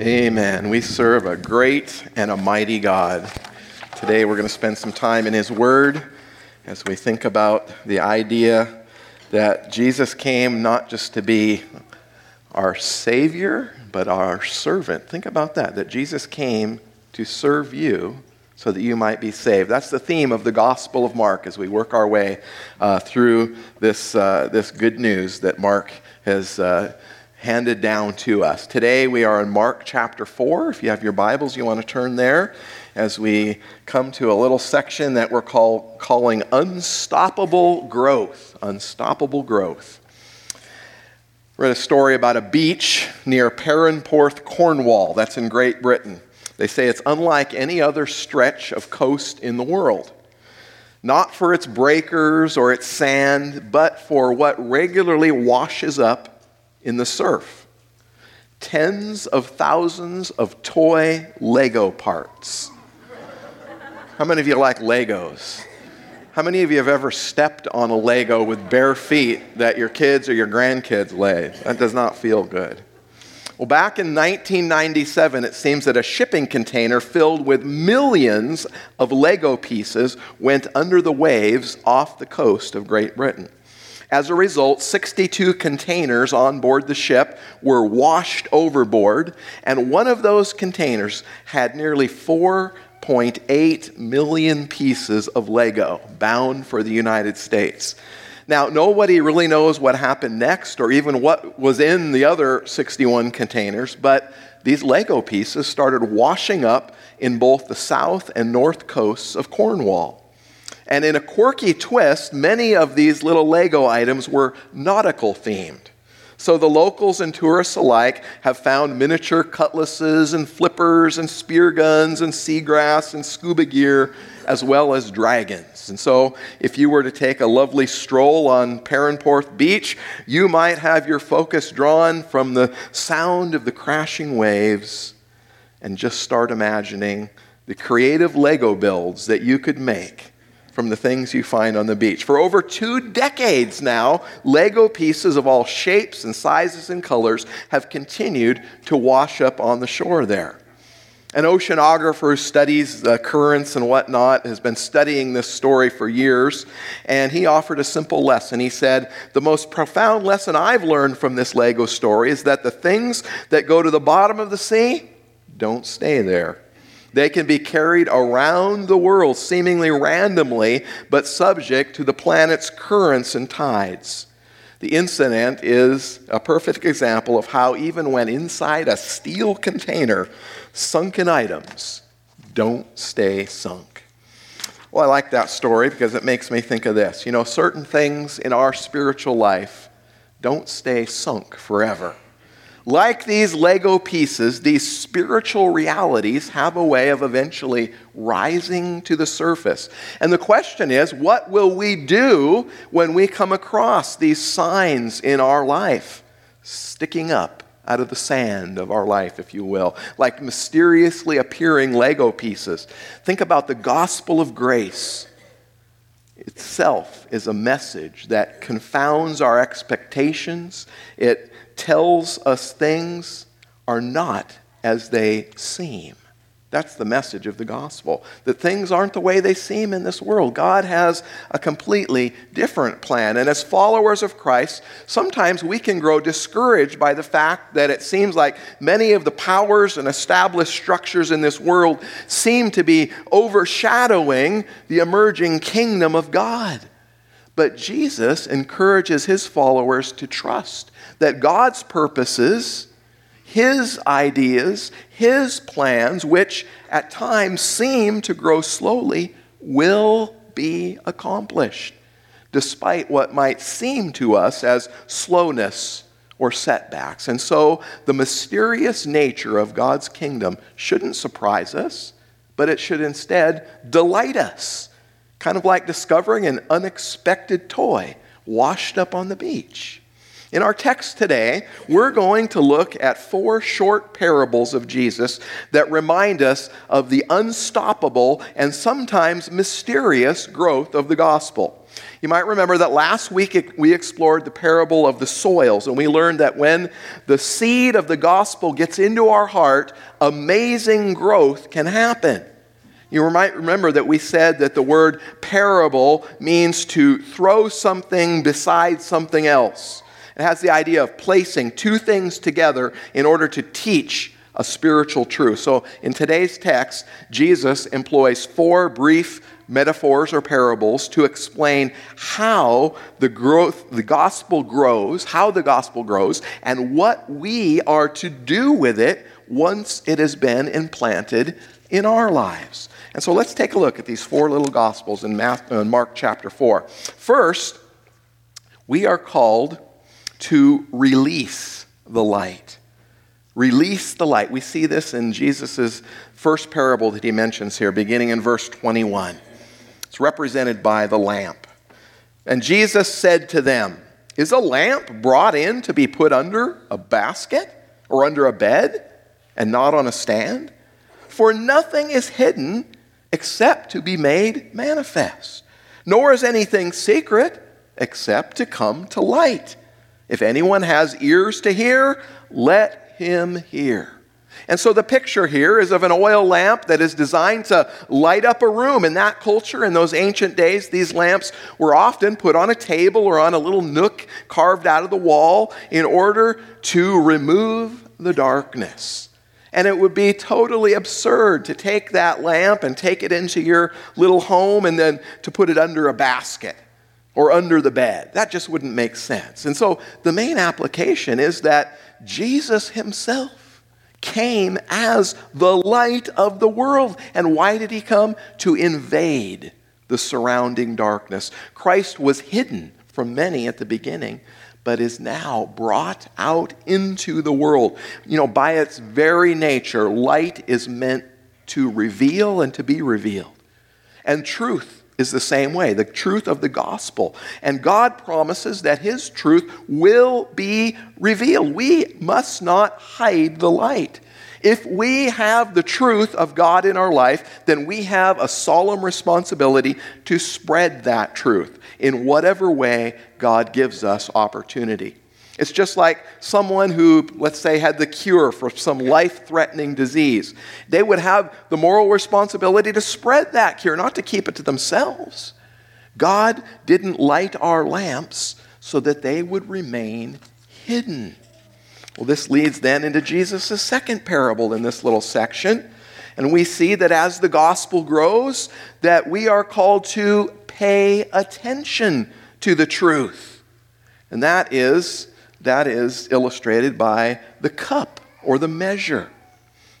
Amen. We serve a great and a mighty God. Today we're going to spend some time in His Word as we think about the idea that Jesus came not just to be our Savior, but our servant. Think about that Jesus came to serve you so that you might be saved. That's the theme of the Gospel of Mark as we work our way through this good news that Mark has handed down to us. Today we are in Mark chapter 4. If you have your Bibles, you want to turn there as we come to a little section that we're calling Unstoppable Growth. Unstoppable Growth. I read a story about a beach near Perranporth, Cornwall. That's in Great Britain. They say it's unlike any other stretch of coast in the world. Not for its breakers or its sand, but for what regularly washes up in the surf. Tens of thousands of toy Lego parts. How many of you like Legos? How many of you have ever stepped on a Lego with bare feet that your kids or your grandkids laid? That does not feel good. Well, back in 1997, it seems that a shipping container filled with millions of Lego pieces went under the waves off the coast of Great Britain. As a result, 62 containers on board the ship were washed overboard, and one of those containers had nearly 4.8 million pieces of Lego bound for the United States. Now, nobody really knows what happened next or even what was in the other 61 containers, but these Lego pieces started washing up in both the south and north coasts of Cornwall. And in a quirky twist, many of these little Lego items were nautical themed. So the locals and tourists alike have found miniature cutlasses and flippers and spear guns and seagrass and scuba gear, as well as dragons. And so if you were to take a lovely stroll on Perranporth Beach, you might have your focus drawn from the sound of the crashing waves and just start imagining the creative Lego builds that you could make from the things you find on the beach. For over 2 decades now, Lego pieces of all shapes and sizes and colors have continued to wash up on the shore there. An oceanographer who studies the currents and whatnot has been studying this story for years, and he offered a simple lesson. He said, "The most profound lesson I've learned from this Lego story is that the things that go to the bottom of the sea don't stay there. They can be carried around the world seemingly randomly, but subject to the planet's currents and tides." The incident is a perfect example of how even when inside a steel container, sunken items don't stay sunk. Well, I like that story because it makes me think of this. You know, certain things in our spiritual life don't stay sunk forever. Like these Lego pieces, these spiritual realities have a way of eventually rising to the surface. And the question is, what will we do when we come across these signs in our life, sticking up out of the sand of our life, if you will, like mysteriously appearing Lego pieces? Think about the gospel of grace. Itself is a message that confounds our expectations. It tells us things are not as they seem. That's the message of the gospel, that things aren't the way they seem in this world. God has a completely different plan. And as followers of Christ, sometimes we can grow discouraged by the fact that it seems like many of the powers and established structures in this world seem to be overshadowing the emerging kingdom of God. But Jesus encourages his followers to trust that God's purposes, his ideas, his plans, which at times seem to grow slowly, will be accomplished, despite what might seem to us as slowness or setbacks. And so the mysterious nature of God's kingdom shouldn't surprise us, but it should instead delight us, kind of like discovering an unexpected toy washed up on the beach. In our text today, we're going to look at four short parables of Jesus that remind us of the unstoppable and sometimes mysterious growth of the gospel. You might remember that last week we explored the parable of the soils, and we learned that when the seed of the gospel gets into our heart, amazing growth can happen. You might remember that we said that the word parable means to throw something beside something else. It has the idea of placing two things together in order to teach a spiritual truth. So in today's text, Jesus employs four brief metaphors or parables to explain how the gospel grows, and what we are to do with it once it has been implanted in our lives. And so let's take a look at these four little gospels in Mark chapter 4. First, we are called to release the light. Release the light. We see this in Jesus' first parable that he mentions here, beginning in verse 21. It's represented by the lamp. And Jesus said to them, "Is a lamp brought in to be put under a basket or under a bed and not on a stand? For nothing is hidden except to be made manifest, nor is anything secret except to come to light. If anyone has ears to hear, let him hear." And so the picture here is of an oil lamp that is designed to light up a room. In that culture, in those ancient days, these lamps were often put on a table or on a little nook carved out of the wall in order to remove the darkness. And it would be totally absurd to take that lamp and take it into your little home and then to put it under a basket or under the bed. That just wouldn't make sense. And so the main application is that Jesus himself came as the light of the world. And why did he come? To invade the surrounding darkness. Christ was hidden from many at the beginning, but is now brought out into the world. You know, by its very nature, light is meant to reveal and to be revealed. And truth is the same way, the truth of the gospel. And God promises that his truth will be revealed. We must not hide the light. If we have the truth of God in our life, then we have a solemn responsibility to spread that truth in whatever way God gives us opportunity. It's just like someone who, let's say, had the cure for some life-threatening disease. They would have the moral responsibility to spread that cure, not to keep it to themselves. God didn't light our lamps so that they would remain hidden. Well, this leads then into Jesus' second parable in this little section. And we see that as the gospel grows, that we are called to pay attention to the truth. And that is illustrated by the cup or the measure.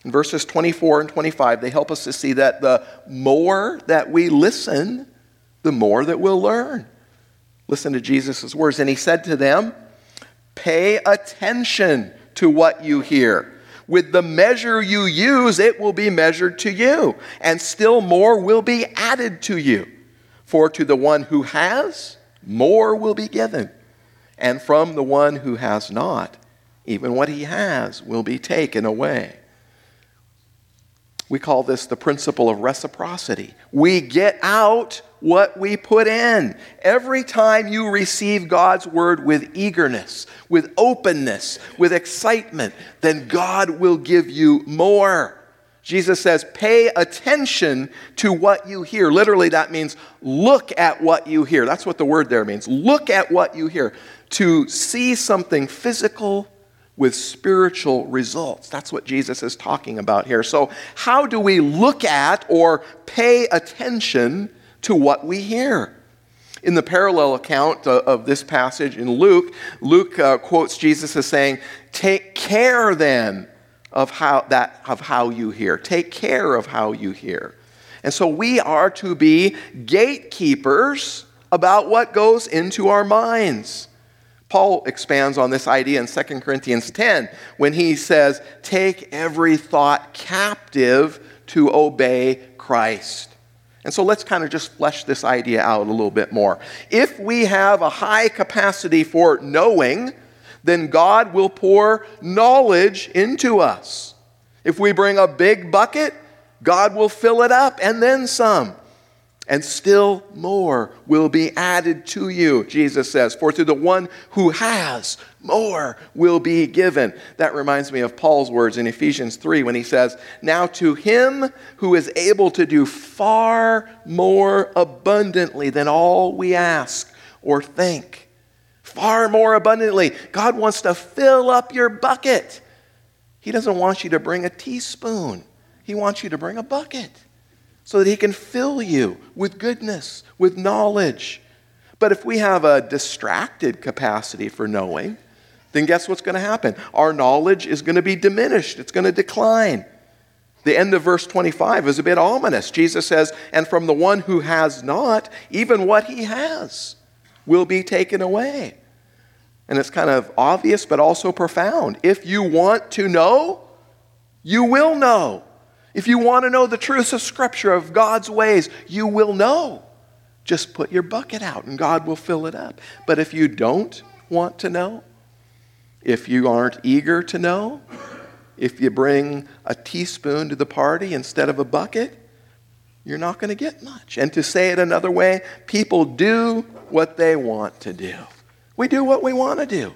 In verses 24 and 25, they help us to see that the more that we listen, the more that we'll learn. Listen to Jesus' words. And he said to them, "Pay attention to what you hear. With the measure you use, it will be measured to you, and still more will be added to you. For to the one who has, more will be given, and from the one who has not, even what he has will be taken away." We call this the principle of reciprocity. We get out what we put in. Every time you receive God's word with eagerness, with openness, with excitement, then God will give you more. Jesus says, pay attention to what you hear. Literally, that means look at what you hear. That's what the word there means. Look at what you hear. To see something physical with spiritual results. That's what Jesus is talking about here. So how do we look at or pay attention to what we hear? In the parallel account of this passage in Luke quotes Jesus as saying, "Take care then of how you hear. Take care of how you hear." And so we are to be gatekeepers about what goes into our minds. Paul expands on this idea in 2 Corinthians 10 when he says, "Take every thought captive to obey Christ." And so let's kind of just flesh this idea out a little bit more. If we have a high capacity for knowing, then God will pour knowledge into us. If we bring a big bucket, God will fill it up and then some. And still more will be added to you, Jesus says. For to the one who has, more will be given. That reminds me of Paul's words in Ephesians 3 when he says, now to him who is able to do far more abundantly than all we ask or think. Far more abundantly. God wants to fill up your bucket. He doesn't want you to bring a teaspoon. He wants you to bring a bucket, so that he can fill you with goodness, with knowledge. But if we have a distracted capacity for knowing, then guess what's going to happen? Our knowledge is going to be diminished. It's going to decline. The end of verse 25 is a bit ominous. Jesus says, and from the one who has not, even what he has will be taken away. And it's kind of obvious, but also profound. If you want to know, you will know. If you want to know the truths of Scripture, of God's ways, you will know. Just put your bucket out and God will fill it up. But if you don't want to know, if you aren't eager to know, if you bring a teaspoon to the party instead of a bucket, you're not going to get much. And to say it another way, people do what they want to do. We do what we want to do.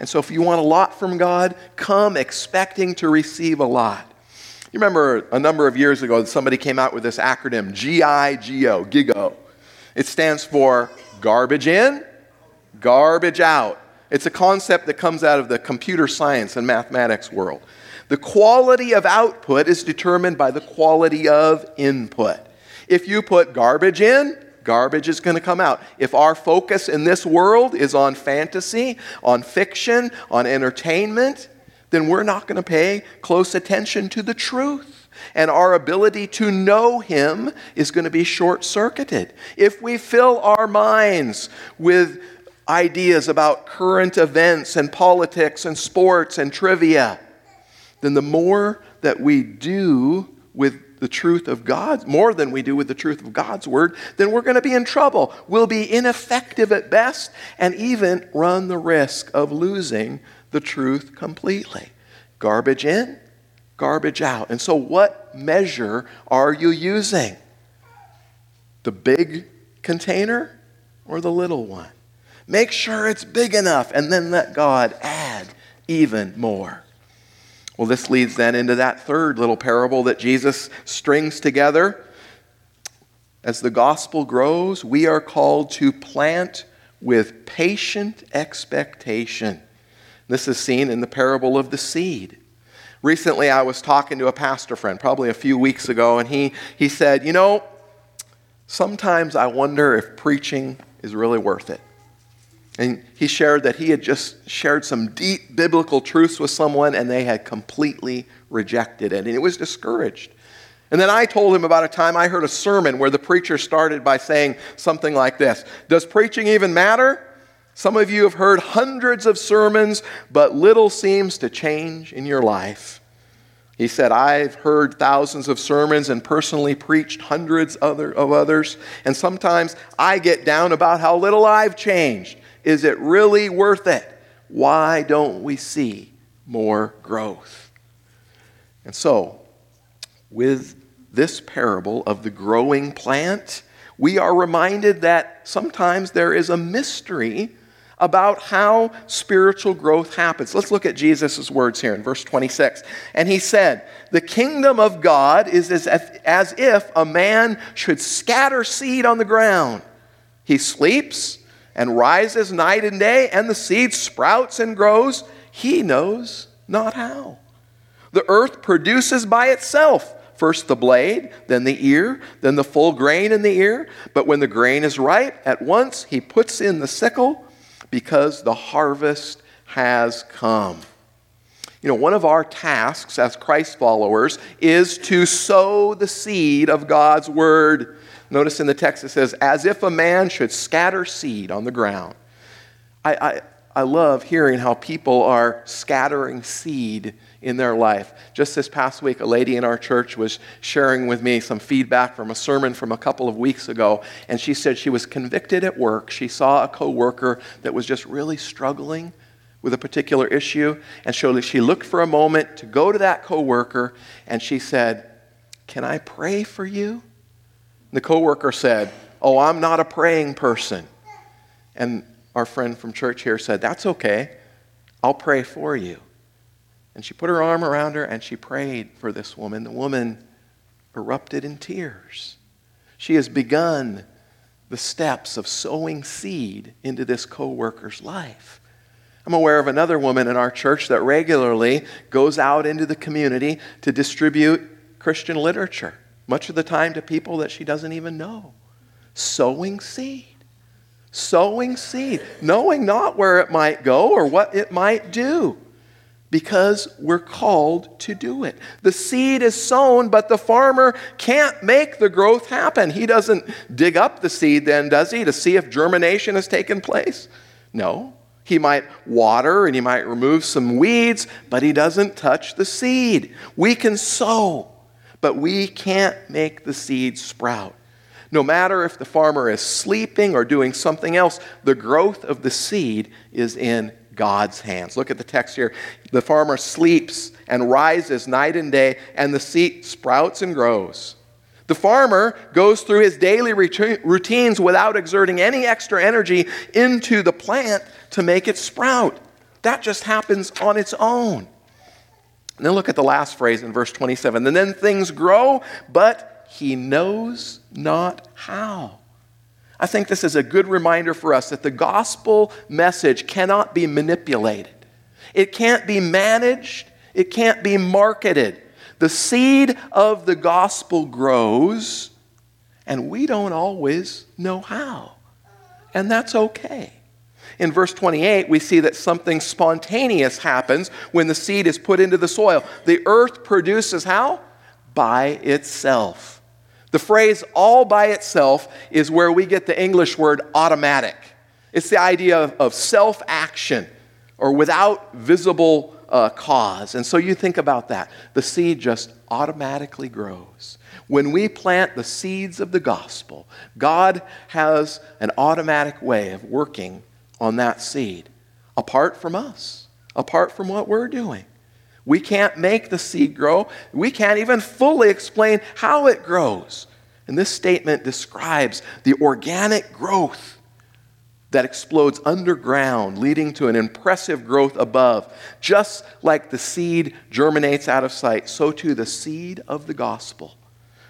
And so if you want a lot from God, come expecting to receive a lot. You remember a number of years ago, somebody came out with this acronym, G-I-G-O, GIGO. It stands for garbage in, garbage out. It's a concept that comes out of the computer science and mathematics world. The quality of output is determined by the quality of input. If you put garbage in, garbage is going to come out. If our focus in this world is on fantasy, on fiction, on entertainment, then we're not going to pay close attention to the truth. And our ability to know him is going to be short-circuited. If we fill our minds with ideas about current events and politics and sports and trivia, then the more that we do with the truth of God, more than we do with the truth of God's word, then we're going to be in trouble. We'll be ineffective at best and even run the risk of losing the truth completely. Garbage in, garbage out. And so what measure are you using? The big container or the little one? Make sure it's big enough and then let God add even more. Well, this leads then into that third little parable that Jesus strings together. As the gospel grows, we are called to plant with patient expectation. This is seen in the parable of the seed. Recently, I was talking to a pastor friend, probably a few weeks ago, and he said, you know, sometimes I wonder if preaching is really worth it. And he shared that he had just shared some deep biblical truths with someone, and they had completely rejected it, and it was discouraged. And then I told him about a time I heard a sermon where the preacher started by saying something like this, does preaching even matter? Some of you have heard hundreds of sermons, but little seems to change in your life. He said, I've heard thousands of sermons and personally preached hundreds of others, and sometimes I get down about how little I've changed. Is it really worth it? Why don't we see more growth? And so, with this parable of the growing plant, we are reminded that sometimes there is a mystery about how spiritual growth happens. Let's look at Jesus' words here in verse 26. And he said, the kingdom of God is as if a man should scatter seed on the ground. He sleeps and rises night and day, and the seed sprouts and grows. He knows not how. The earth produces by itself. First the blade, then the ear, then the full grain in the ear. But when the grain is ripe, at once he puts in the sickle, because the harvest has come. You know, one of our tasks as Christ followers is to sow the seed of God's word. Notice in the text it says, as if a man should scatter seed on the ground. I love hearing how people are scattering seed in their life. Just this past week, a lady in our church was sharing with me some feedback from a sermon from a couple of weeks ago, and she said she was convicted at work. She saw a coworker that was just really struggling with a particular issue. And so she looked for a moment to go to that coworker, and she said, "Can I pray for you?" And the coworker said, "Oh, I'm not a praying person." And our friend from church here said, "That's okay. I'll pray for you." And she put her arm around her and she prayed for this woman. The woman erupted in tears. She has begun the steps of sowing seed into this co-worker's life. I'm aware of another woman in our church that regularly goes out into the community to distribute Christian literature, much of the time to people that she doesn't even know. Sowing seed. Sowing seed, knowing not where it might go or what it might do, because we're called to do it. The seed is sown, but the farmer can't make the growth happen. He doesn't dig up the seed then, does he, to see if germination has taken place? No. He might water and he might remove some weeds, but he doesn't touch the seed. We can sow, but we can't make the seed sprout. No matter if the farmer is sleeping or doing something else, the growth of the seed is in God's hands. Look at the text here. The farmer sleeps and rises night and day, and the seed sprouts and grows. The farmer goes through his daily routines without exerting any extra energy into the plant to make it sprout. That just happens on its own. And then look at the last phrase in verse 27. "And then things grow, but he knows not how." I think this is a good reminder for us that the gospel message cannot be manipulated. It can't be managed. It can't be marketed. The seed of the gospel grows, and we don't always know how. And that's okay. In verse 28, we see that something spontaneous happens when the seed is put into the soil. The earth produces how? By itself. The phrase "all by itself" is where we get the English word automatic. It's the idea of self-action or without visible cause. And so you think about that. The seed just automatically grows. When we plant the seeds of the gospel, God has an automatic way of working on that seed, apart from us, apart from what we're doing. We can't make the seed grow. We can't even fully explain how it grows. And this statement describes the organic growth that explodes underground, leading to an impressive growth above. Just like the seed germinates out of sight, so too the seed of the gospel.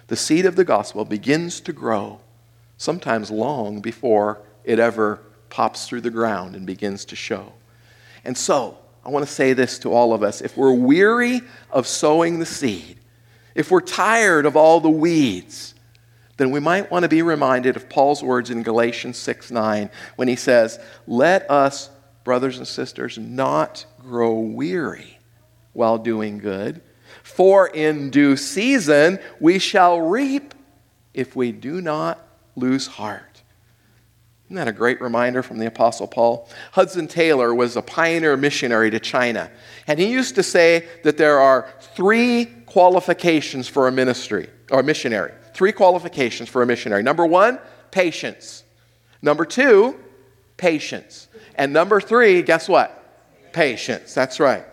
The seed of the gospel begins to grow, sometimes long before it ever pops through the ground and begins to show. And so, I want to say this to all of us. If we're weary of sowing the seed, if we're tired of all the weeds, then we might want to be reminded of Paul's words in Galatians 6:9 when he says, "Let us, brothers and sisters, not grow weary while doing good, for in due season we shall reap if we do not lose heart." Isn't that a great reminder from the Apostle Paul? Hudson Taylor was a pioneer missionary to China, and he used to say that there are three qualifications for a ministry or a missionary. Three qualifications for a missionary. Number one, patience. Number two, patience. And number three, guess what? Patience. That's right.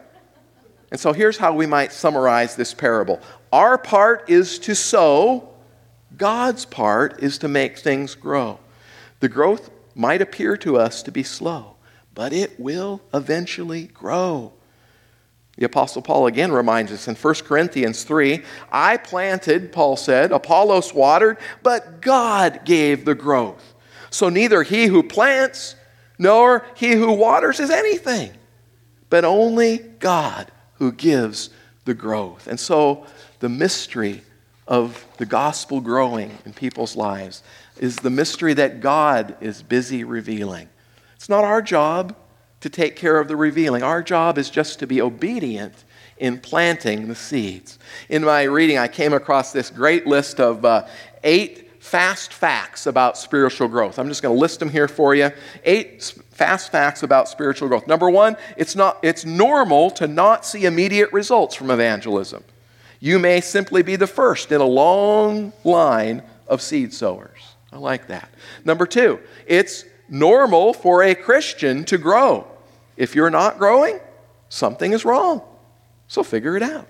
And so here's how we might summarize this parable. Our part is to sow. God's part is to make things grow. The growth might appear to us to be slow, but it will eventually grow. The Apostle Paul again reminds us in 1 Corinthians 3, "I planted," Paul said, "Apollos watered, but God gave the growth. So neither he who plants nor he who waters is anything, but only God who gives the growth." And so the mystery of the gospel growing in people's lives is the mystery that God is busy revealing. It's not our job to take care of the revealing. Our job is just to be obedient in planting the seeds. In my reading, I came across this great list of 8 fast facts about spiritual growth. I'm just going to list them here for you. 8 fast facts about spiritual growth. Number one, it's normal to not see immediate results from evangelism. You may simply be the first in a long line of seed sowers. I like that. Number two, it's normal for a Christian to grow. If you're not growing, something is wrong. So figure it out.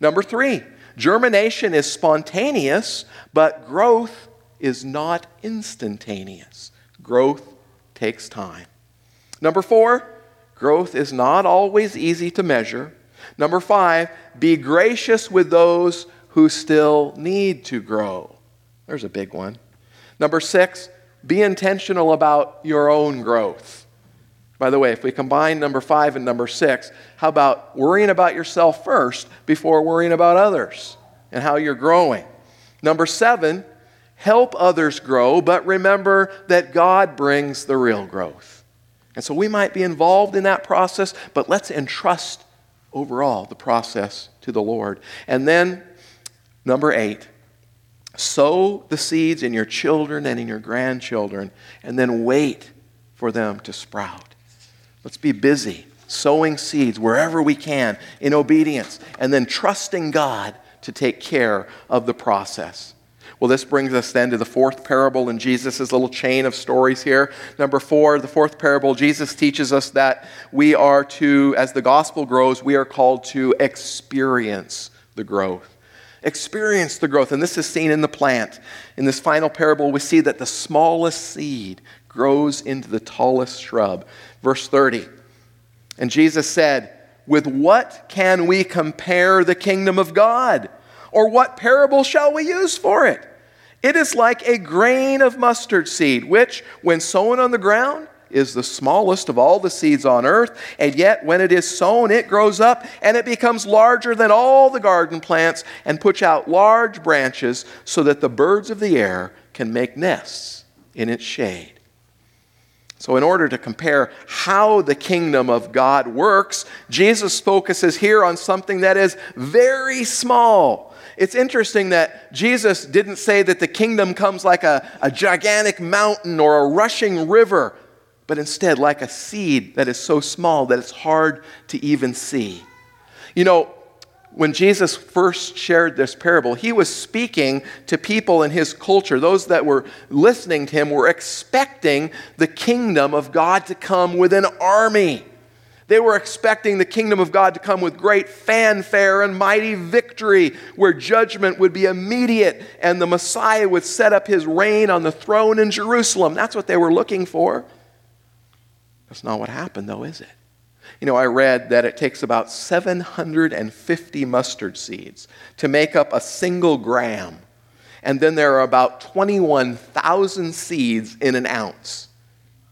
Number three, germination is spontaneous, but growth is not instantaneous. Growth takes time. Number four, growth is not always easy to measure. Number five, be gracious with those who still need to grow. There's a big one. Number six, be intentional about your own growth. By the way, if we combine number five and number six, how about worrying about yourself first before worrying about others and how you're growing? Number seven, help others grow, but remember that God brings the real growth. And so we might be involved in that process, but let's entrust overall the process to the Lord. And then number eight, sow the seeds in your children and in your grandchildren, and then wait for them to sprout. Let's be busy sowing seeds wherever we can in obedience, and then trusting God to take care of the process. Well, this brings us then to the fourth parable in Jesus' little chain of stories here. Number four, the fourth parable, Jesus teaches us that we are to, as the gospel grows, we are called to experience the growth. Experience the growth. And this is seen in the plant. In this final parable, we see that the smallest seed grows into the tallest shrub. Verse 30, and Jesus said, "With what can we compare the kingdom of God? Or what parable shall we use for it? It is like a grain of mustard seed, which, when sown on the ground, is the smallest of all the seeds on earth, and yet when it is sown, it grows up, and it becomes larger than all the garden plants, and puts out large branches, so that the birds of the air can make nests in its shade." So in order to compare how the kingdom of God works, Jesus focuses here on something that is very small. It's interesting that Jesus didn't say that the kingdom comes like a gigantic mountain or a rushing river, but instead like a seed that is so small that it's hard to even see. You know, when Jesus first shared this parable, he was speaking to people in his culture. Those that were listening to him were expecting the kingdom of God to come with an army. They were expecting the kingdom of God to come with great fanfare and mighty victory, where judgment would be immediate and the Messiah would set up his reign on the throne in Jerusalem. That's what they were looking for. That's not what happened, though, is it? You know, I read that it takes about 750 mustard seeds to make up a single gram. And then there are about 21,000 seeds in an ounce.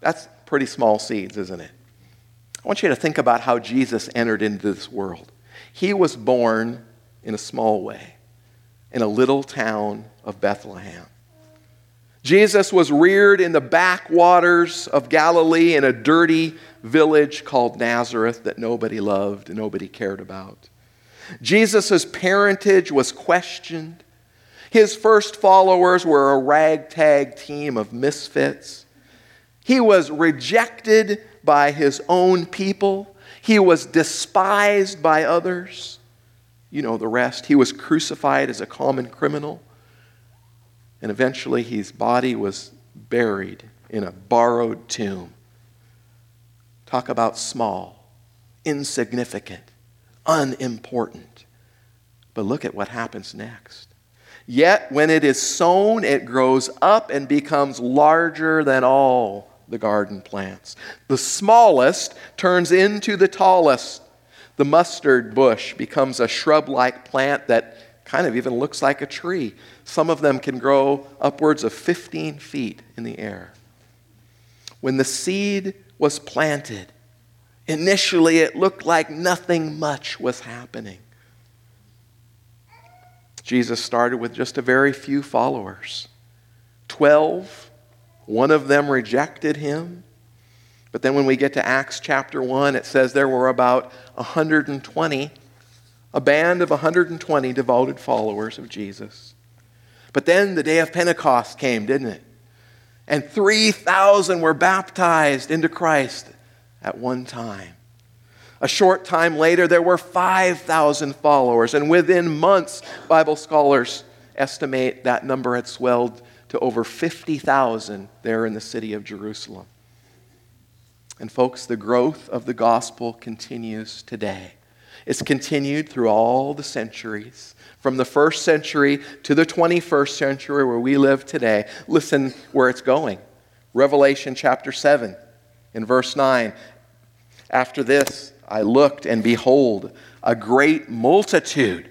That's pretty small seeds, isn't it? I want you to think about how Jesus entered into this world. He was born in a small way, in a little town of Bethlehem. Jesus was reared in the backwaters of Galilee in a dirty village called Nazareth that nobody loved and nobody cared about. Jesus' parentage was questioned. His first followers were a ragtag team of misfits. He was rejected by his own people. He was despised by others. You know the rest. He was crucified as a common criminal. And eventually his body was buried in a borrowed tomb. Talk about small, insignificant, unimportant. But look at what happens next. Yet when it is sown, it grows up and becomes larger than all the garden plants. The smallest turns into the tallest. The mustard bush becomes a shrub-like plant that kind of even looks like a tree. Some of them can grow upwards of 15 feet in the air. When the seed was planted, initially it looked like nothing much was happening. Jesus started with just a very few followers. 12. One of them rejected him. But then when we get to Acts chapter 1, it says there were about 120. A band of 120 devoted followers of Jesus. But then the day of Pentecost came, didn't it? And 3,000 were baptized into Christ at one time. A short time later, there were 5,000 followers. And within months, Bible scholars estimate that number had swelled to over 50,000 there in the city of Jerusalem. And folks, the growth of the gospel continues today. It's continued through all the centuries, from the first century to the 21st century where we live today. Listen where it's going. Revelation chapter 7 in verse 9. After this, I looked, and behold, a great multitude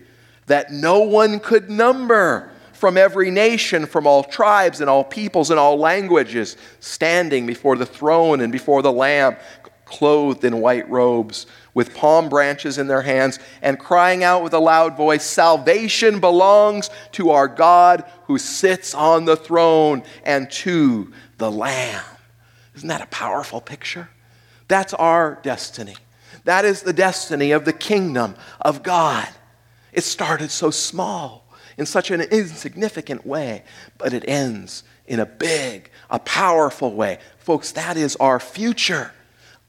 that no one could number, from every nation, from all tribes and all peoples and all languages, standing before the throne and before the Lamb, clothed in white robes, with palm branches in their hands, and crying out with a loud voice, "Salvation belongs to our God who sits on the throne and to the Lamb." Isn't that a powerful picture? That's our destiny. That is the destiny of the kingdom of God. It started so small, in such an insignificant way, but it ends in a big, a powerful way. Folks, that is our future.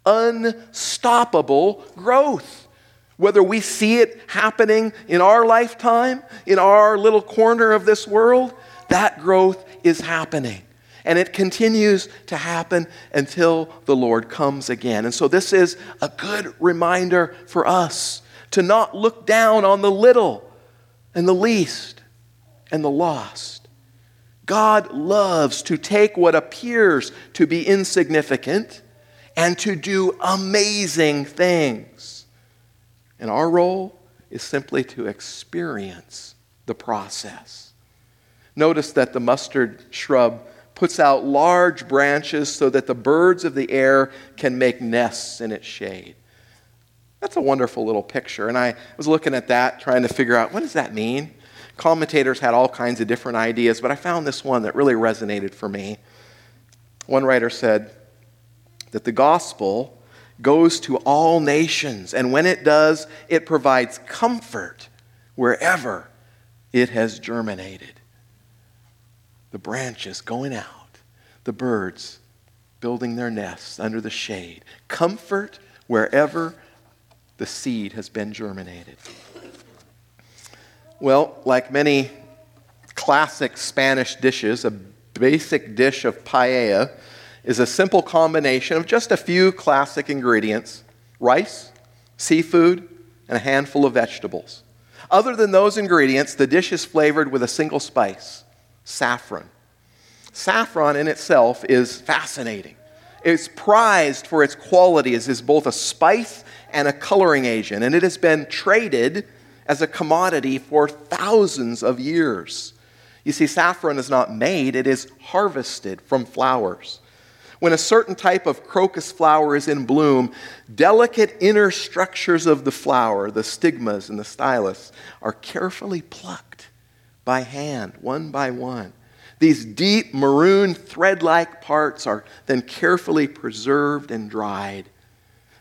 Unstoppable growth. Whether we see it happening in our lifetime, in our little corner of this world, that growth is happening. And it continues to happen until the Lord comes again. And so this is a good reminder for us to not look down on the little and the least, and the lost. God loves to take what appears to be insignificant and to do amazing things. And our role is simply to experience the process. Notice that the mustard shrub puts out large branches so that the birds of the air can make nests in its shade. That's a wonderful little picture, and I was looking at that, trying to figure out, what does that mean? Commentators had all kinds of different ideas, but I found this one that really resonated for me. One writer said that the gospel goes to all nations, and when it does, it provides comfort wherever it has germinated. The branches going out, the birds building their nests under the shade, comfort wherever the seed has been germinated. Well, like many classic Spanish dishes, a basic dish of paella is a simple combination of just a few classic ingredients: rice, seafood, and a handful of vegetables. Other than those ingredients, the dish is flavored with a single spice, saffron. Saffron in itself is fascinating. It's prized for its quality as is both a spice and a coloring agent, and it has been traded as a commodity for thousands of years. You see, saffron is not made, it is harvested from flowers. When a certain type of crocus flower is in bloom, delicate inner structures of the flower, the stigmas and the stylus, are carefully plucked by hand, one by one. These deep, maroon, thread-like parts are then carefully preserved and dried.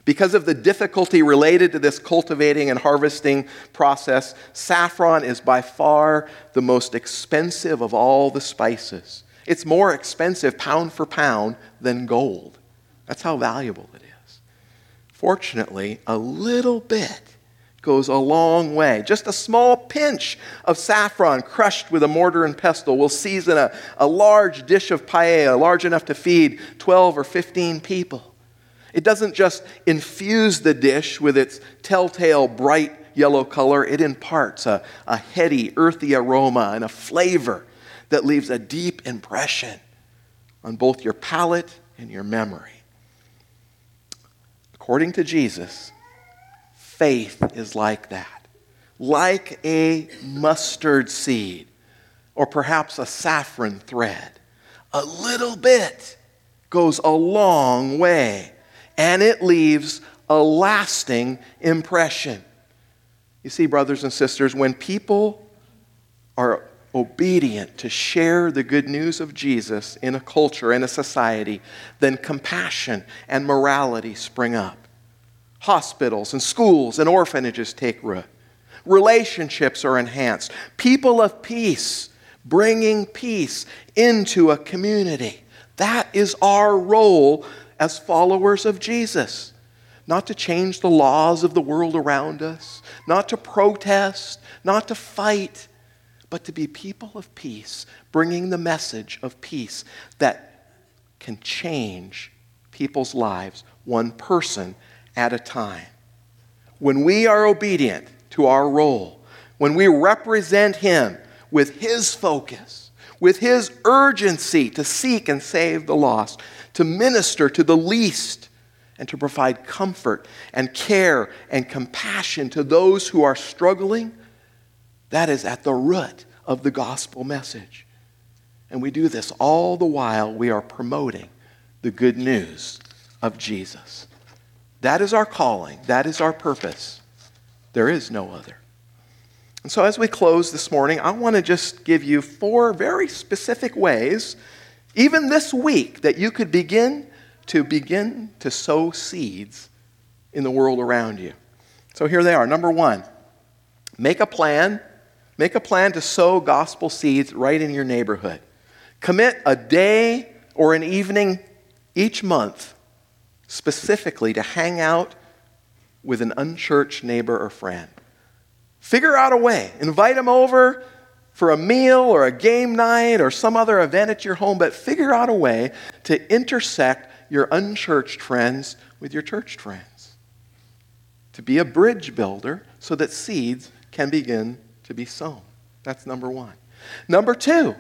Because of the difficulty related to this cultivating and harvesting process, saffron is by far the most expensive of all the spices. It's more expensive pound for pound than gold. That's how valuable it is. Fortunately, a little bit goes a long way. Just a small pinch of saffron crushed with a mortar and pestle will season a large dish of paella, large enough to feed 12 or 15 people. It doesn't just infuse the dish with its telltale bright yellow color, it imparts a heady, earthy aroma and a flavor that leaves a deep impression on both your palate and your memory. According to Jesus, faith is like that, like a mustard seed, or perhaps a saffron thread. A little bit goes a long way, and it leaves a lasting impression. You see, brothers and sisters, when people are obedient to share the good news of Jesus in a culture, in a society, then compassion and morality spring up. Hospitals and schools and orphanages take root. Relationships are enhanced. People of peace, bringing peace into a community. That is our role as followers of Jesus. Not to change the laws of the world around us, not to protest, not to fight, but to be people of peace, bringing the message of peace that can change people's lives one person at a time. When we are obedient to our role, when we represent Him with His focus, with His urgency to seek and save the lost, to minister to the least, and to provide comfort and care and compassion to those who are struggling, that is at the root of the gospel message. And we do this all the while we are promoting the good news of Jesus. That is our calling. That is our purpose. There is no other. And so as we close this morning, I want to just give you 4 very specific ways, even this week, that you could begin to sow seeds in the world around you. So here they are. Number 1, make a plan. Make a plan to sow gospel seeds right in your neighborhood. Commit a day or an evening each month specifically to hang out with an unchurched neighbor or friend. Figure out a way. Invite them over for a meal or a game night or some other event at your home, but figure out a way to intersect your unchurched friends with your churched friends. To be a bridge builder so that seeds can begin to be sown. That's number 1. Number 2,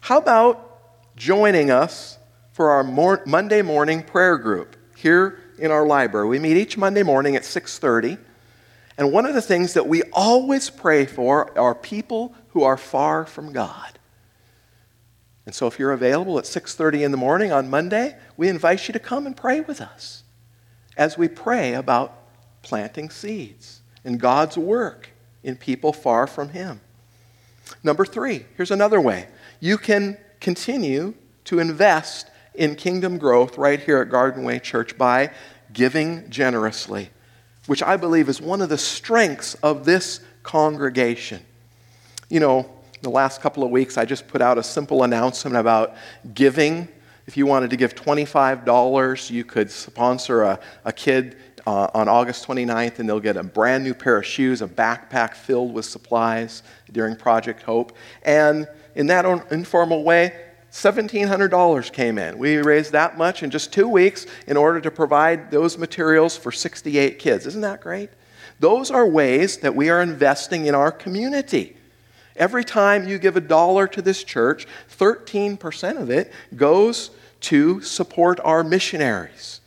how about joining us for our Monday morning prayer group here in our library? We meet each Monday morning at 6:30. And one of the things that we always pray for are people who are far from God. And so if you're available at 6:30 in the morning on Monday, we invite you to come and pray with us as we pray about planting seeds and God's work in people far from Him. Number 3, here's another way. You can continue to invest in kingdom growth right here at Garden Way Church by giving generously, which I believe is one of the strengths of this congregation. You know, the last couple of weeks, I just put out a simple announcement about giving. If you wanted to give $25, you could sponsor a kid on August 29th, and they'll get a brand new pair of shoes, a backpack filled with supplies during Project Hope. And in that informal way, $1,700 came in. We raised that much in just 2 weeks in order to provide those materials for 68 kids. Isn't that great? Those are ways that we are investing in our community. Every time you give $1 to this church, 13% of it goes to support our missionaries.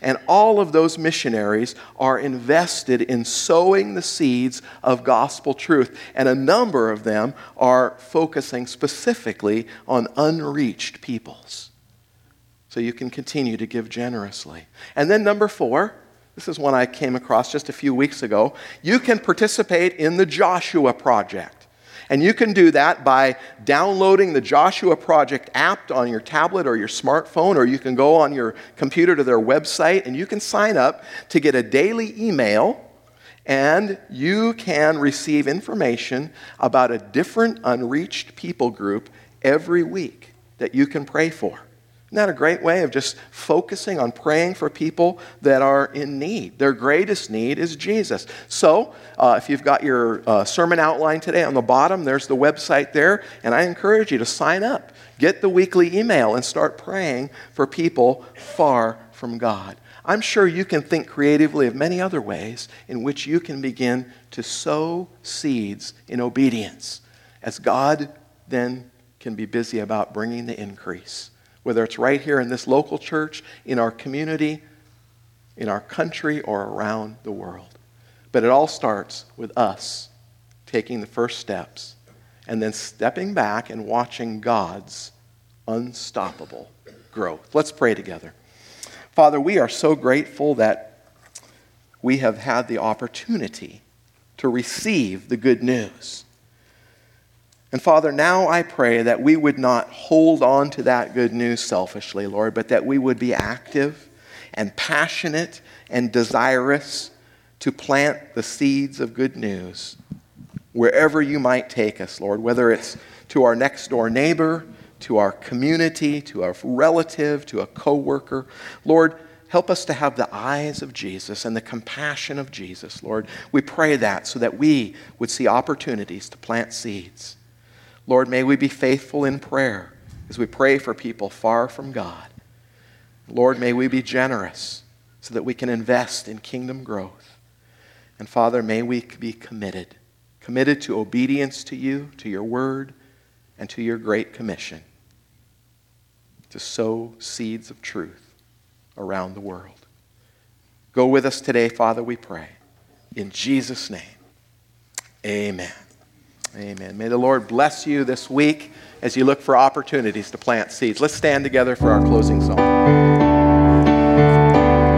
And all of those missionaries are invested in sowing the seeds of gospel truth. And a number of them are focusing specifically on unreached peoples. So you can continue to give generously. And then number 4, this is one I came across just a few weeks ago. You can participate in the Joshua Project. And you can do that by downloading the Joshua Project app on your tablet or your smartphone, or you can go on your computer to their website, and you can sign up to get a daily email, and you can receive information about a different unreached people group every week that you can pray for. Isn't that a great way of just focusing on praying for people that are in need? Their greatest need is Jesus. So if you've got your sermon outline today, on the bottom, there's the website there. And I encourage you to sign up. Get the weekly email and start praying for people far from God. I'm sure you can think creatively of many other ways in which you can begin to sow seeds in obedience, as God then can be busy about bringing the increase. Whether it's right here in this local church, in our community, in our country, or around the world. But it all starts with us taking the first steps and then stepping back and watching God's unstoppable growth. Let's pray together. Father, we are so grateful that we have had the opportunity to receive the good news. And Father, now I pray that we would not hold on to that good news selfishly, Lord, but that we would be active and passionate and desirous to plant the seeds of good news wherever you might take us, Lord, whether it's to our next door neighbor, to our community, to a relative, to a coworker. Lord, help us to have the eyes of Jesus and the compassion of Jesus, Lord. We pray that so that we would see opportunities to plant seeds. Lord, may we be faithful in prayer as we pray for people far from God. Lord, may we be generous, so that we can invest in kingdom growth. And Father, may we be committed to obedience to you, to your word, and to your great commission to sow seeds of truth around the world. Go with us today, Father, we pray. In Jesus' name, amen. Amen. May the Lord bless you this week as you look for opportunities to plant seeds. Let's stand together for our closing song.